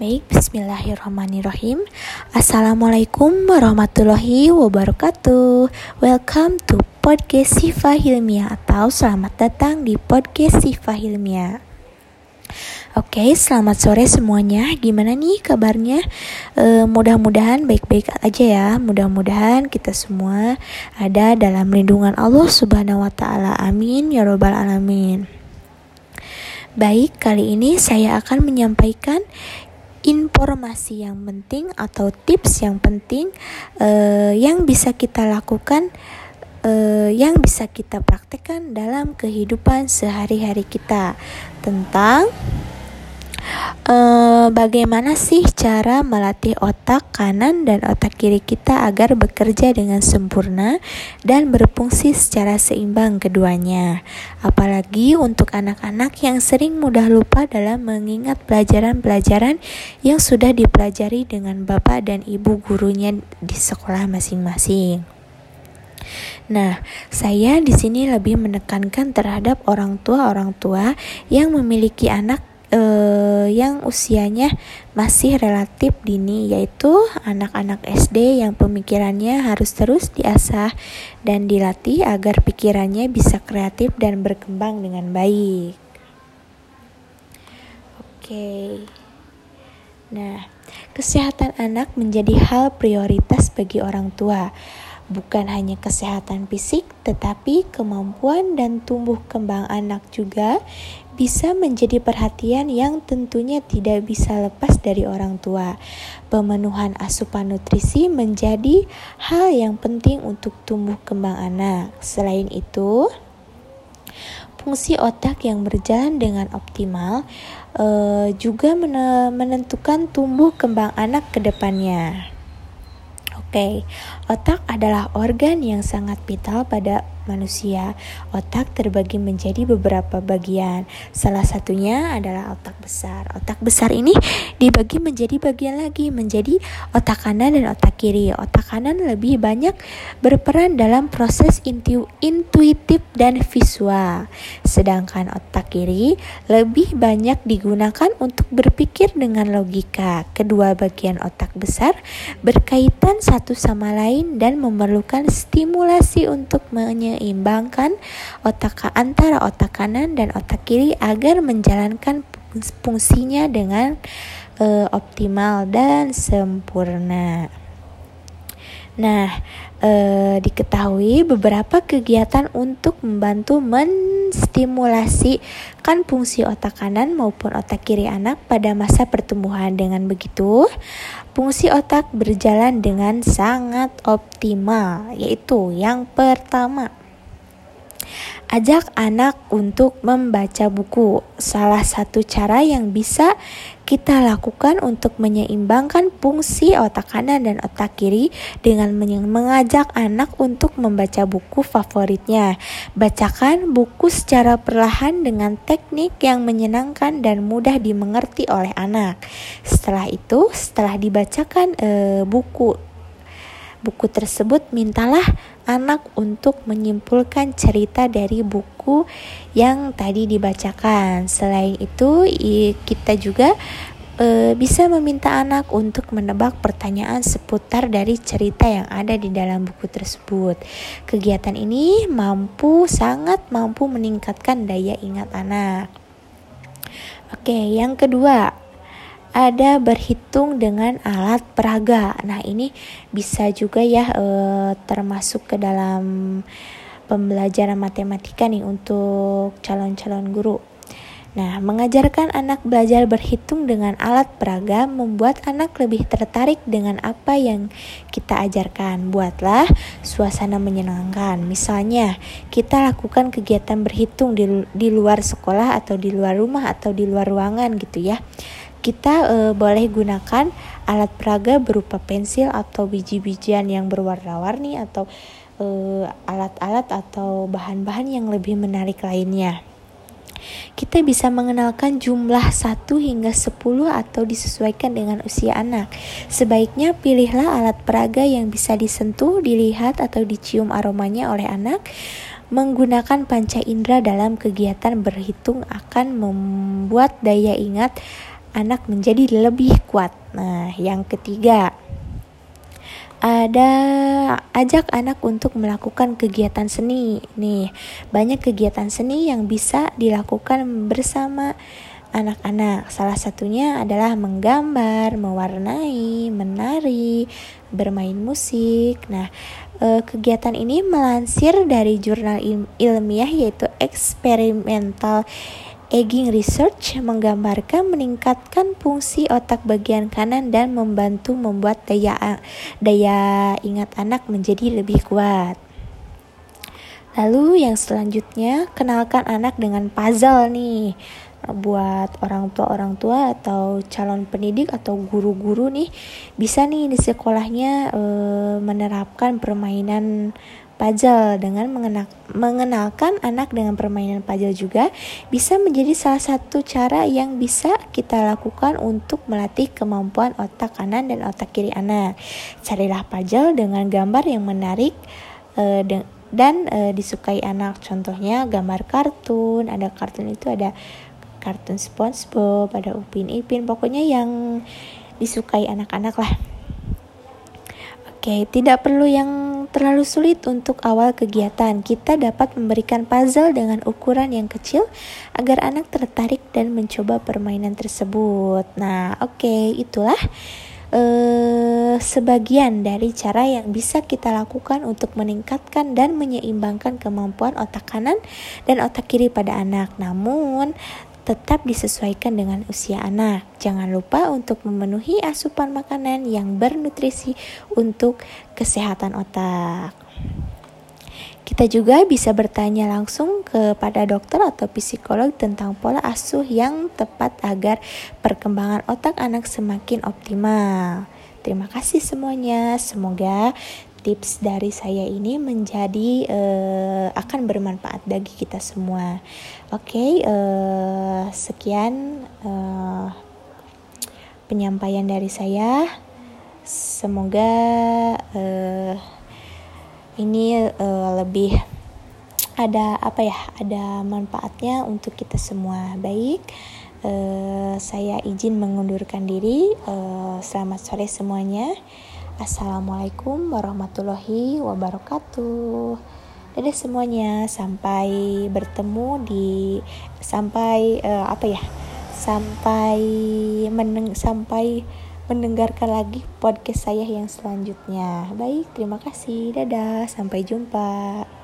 Baik, bismillahirrahmanirrahim. Assalamualaikum warahmatullahi wabarakatuh. Welcome to podcast Sifa Hilmia atau selamat datang di podcast Sifa Hilmia. Oke, selamat sore semuanya. Gimana nih kabarnya? Mudah-mudahan baik-baik aja ya. Mudah-mudahan kita semua ada dalam lindungan Allah Subhanahu wa taala. Amin ya robbal alamin. Baik, kali ini saya akan menyampaikan informasi yang penting atau tips yang penting yang bisa kita lakukan, yang bisa kita praktekkan dalam kehidupan sehari-hari kita tentang bagaimana sih cara melatih otak kanan dan otak kiri kita agar bekerja dengan sempurna dan berfungsi secara seimbang keduanya. Apalagi untuk anak-anak yang sering mudah lupa dalam mengingat pelajaran-pelajaran yang sudah dipelajari dengan bapak dan ibu gurunya di sekolah masing-masing. Nah, saya di sini lebih menekankan terhadap orang tua yang memiliki anak yang usianya masih relatif dini, yaitu anak-anak SD yang pemikirannya harus terus diasah dan dilatih agar pikirannya bisa kreatif dan berkembang dengan baik. Oke. Nah, kesehatan anak menjadi hal prioritas bagi orang tua. Bukan hanya kesehatan fisik, tetapi kemampuan dan tumbuh kembang anak juga bisa menjadi perhatian yang tentunya tidak bisa lepas dari orang tua. Pemenuhan asupan nutrisi menjadi hal yang penting untuk tumbuh kembang anak. Selain itu, fungsi otak yang berjalan dengan optimal juga menentukan tumbuh kembang anak ke depannya. Oke, otak adalah organ yang sangat vital pada manusia. Otak terbagi menjadi beberapa bagian. Salah satunya adalah otak besar. Otak besar ini dibagi menjadi bagian lagi, menjadi otak kanan dan otak kiri. Otak kanan lebih banyak berperan dalam proses intuitif dan visual. Sedangkan otak kiri lebih banyak digunakan untuk berpikir dengan logika. Kedua bagian otak besar berkaitan satu sama lain dan memerlukan stimulasi untuk menyeimbangkan antara otak kanan dan otak kiri agar menjalankan fungsinya dengan optimal dan sempurna. Nah, diketahui beberapa kegiatan untuk membantu menstimulasikan fungsi otak kanan maupun otak kiri anak pada masa pertumbuhan. Dengan begitu, fungsi otak berjalan dengan sangat optimal, yaitu yang pertama, ajak anak untuk membaca buku. Salah satu cara yang bisa kita lakukan untuk menyeimbangkan fungsi otak kanan dan otak kiri dengan mengajak anak untuk membaca buku favoritnya. Bacakan buku secara perlahan dengan teknik yang menyenangkan dan mudah dimengerti oleh anak. Setelah dibacakan buku tersebut, mintalah anak untuk menyimpulkan cerita dari buku yang tadi dibacakan. Selain itu, kita juga bisa meminta anak untuk menebak pertanyaan seputar dari cerita yang ada di dalam buku tersebut. Kegiatan ini sangat mampu meningkatkan daya ingat anak. Oke, yang kedua, ada berhitung dengan alat peraga. Nah, ini bisa juga ya termasuk ke dalam pembelajaran matematika nih untuk calon-calon guru. Nah, mengajarkan anak belajar berhitung dengan alat peraga membuat anak lebih tertarik dengan apa yang kita ajarkan. Buatlah suasana menyenangkan. Misalnya, kita lakukan kegiatan berhitung di luar sekolah atau di luar rumah atau di luar ruangan gitu ya. Kita boleh gunakan alat peraga berupa pensil atau biji-bijian yang berwarna-warni atau alat-alat atau bahan-bahan yang lebih menarik lainnya. Kita bisa mengenalkan jumlah 1 hingga 10 atau disesuaikan dengan usia anak. Sebaiknya pilihlah alat peraga yang bisa disentuh, dilihat, atau dicium aromanya oleh anak. Menggunakan panca indera dalam kegiatan berhitung akan membuat daya ingat anak menjadi lebih kuat. Nah, yang ketiga, ajak anak untuk melakukan kegiatan seni. Nih, banyak kegiatan seni yang bisa dilakukan bersama anak-anak. Salah satunya adalah menggambar, mewarnai, menari, bermain musik. Nah, kegiatan ini melansir dari jurnal ilmiah yaitu Experimental Aging Research, menggambarkan meningkatkan fungsi otak bagian kanan dan membantu membuat daya ingat anak menjadi lebih kuat. Lalu yang selanjutnya, kenalkan anak dengan puzzle nih. Buat orang tua atau calon pendidik atau guru-guru nih, bisa nih di sekolahnya menerapkan permainan puzzle. Dengan mengenalkan anak dengan permainan puzzle juga bisa menjadi salah satu cara yang bisa kita lakukan untuk melatih kemampuan otak kanan dan otak kiri anak. Carilah puzzle dengan gambar yang menarik dan disukai anak. Contohnya gambar kartun, ada kartun itu ada kartun SpongeBob, ada Upin Ipin, pokoknya yang disukai anak-anak lah. Oke, tidak perlu yang terlalu sulit untuk awal kegiatan. Kita dapat memberikan puzzle dengan ukuran yang kecil agar anak tertarik dan mencoba permainan tersebut. Nah, oke, itulah sebagian dari cara yang bisa kita lakukan untuk meningkatkan dan menyeimbangkan kemampuan otak kanan dan otak kiri pada anak. Namun tetap disesuaikan dengan usia anak. Jangan lupa untuk memenuhi asupan makanan yang bernutrisi untuk kesehatan otak. Kita juga bisa bertanya langsung kepada dokter atau psikolog tentang pola asuh yang tepat agar perkembangan otak anak semakin optimal. Terima kasih semuanya. Semoga tips dari saya ini menjadi akan bermanfaat bagi kita semua. Oke, sekian penyampaian dari saya. Semoga Ini lebih ada manfaatnya untuk kita semua. Baik, saya izin mengundurkan diri. Selamat sore semuanya. Assalamualaikum warahmatullahi wabarakatuh. Dadah semuanya. Sampai mendengarkan lagi podcast saya yang selanjutnya. Baik, terima kasih. Dadah, sampai jumpa.